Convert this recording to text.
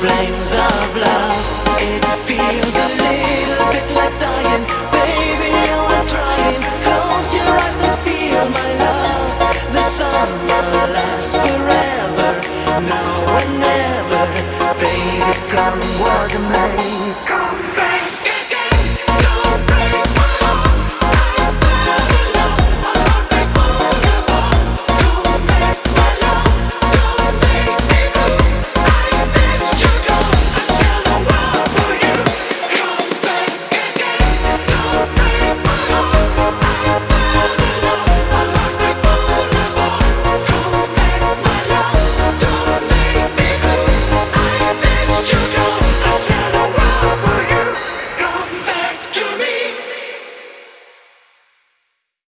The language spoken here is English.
Flames of love, it feels a little bit like dying.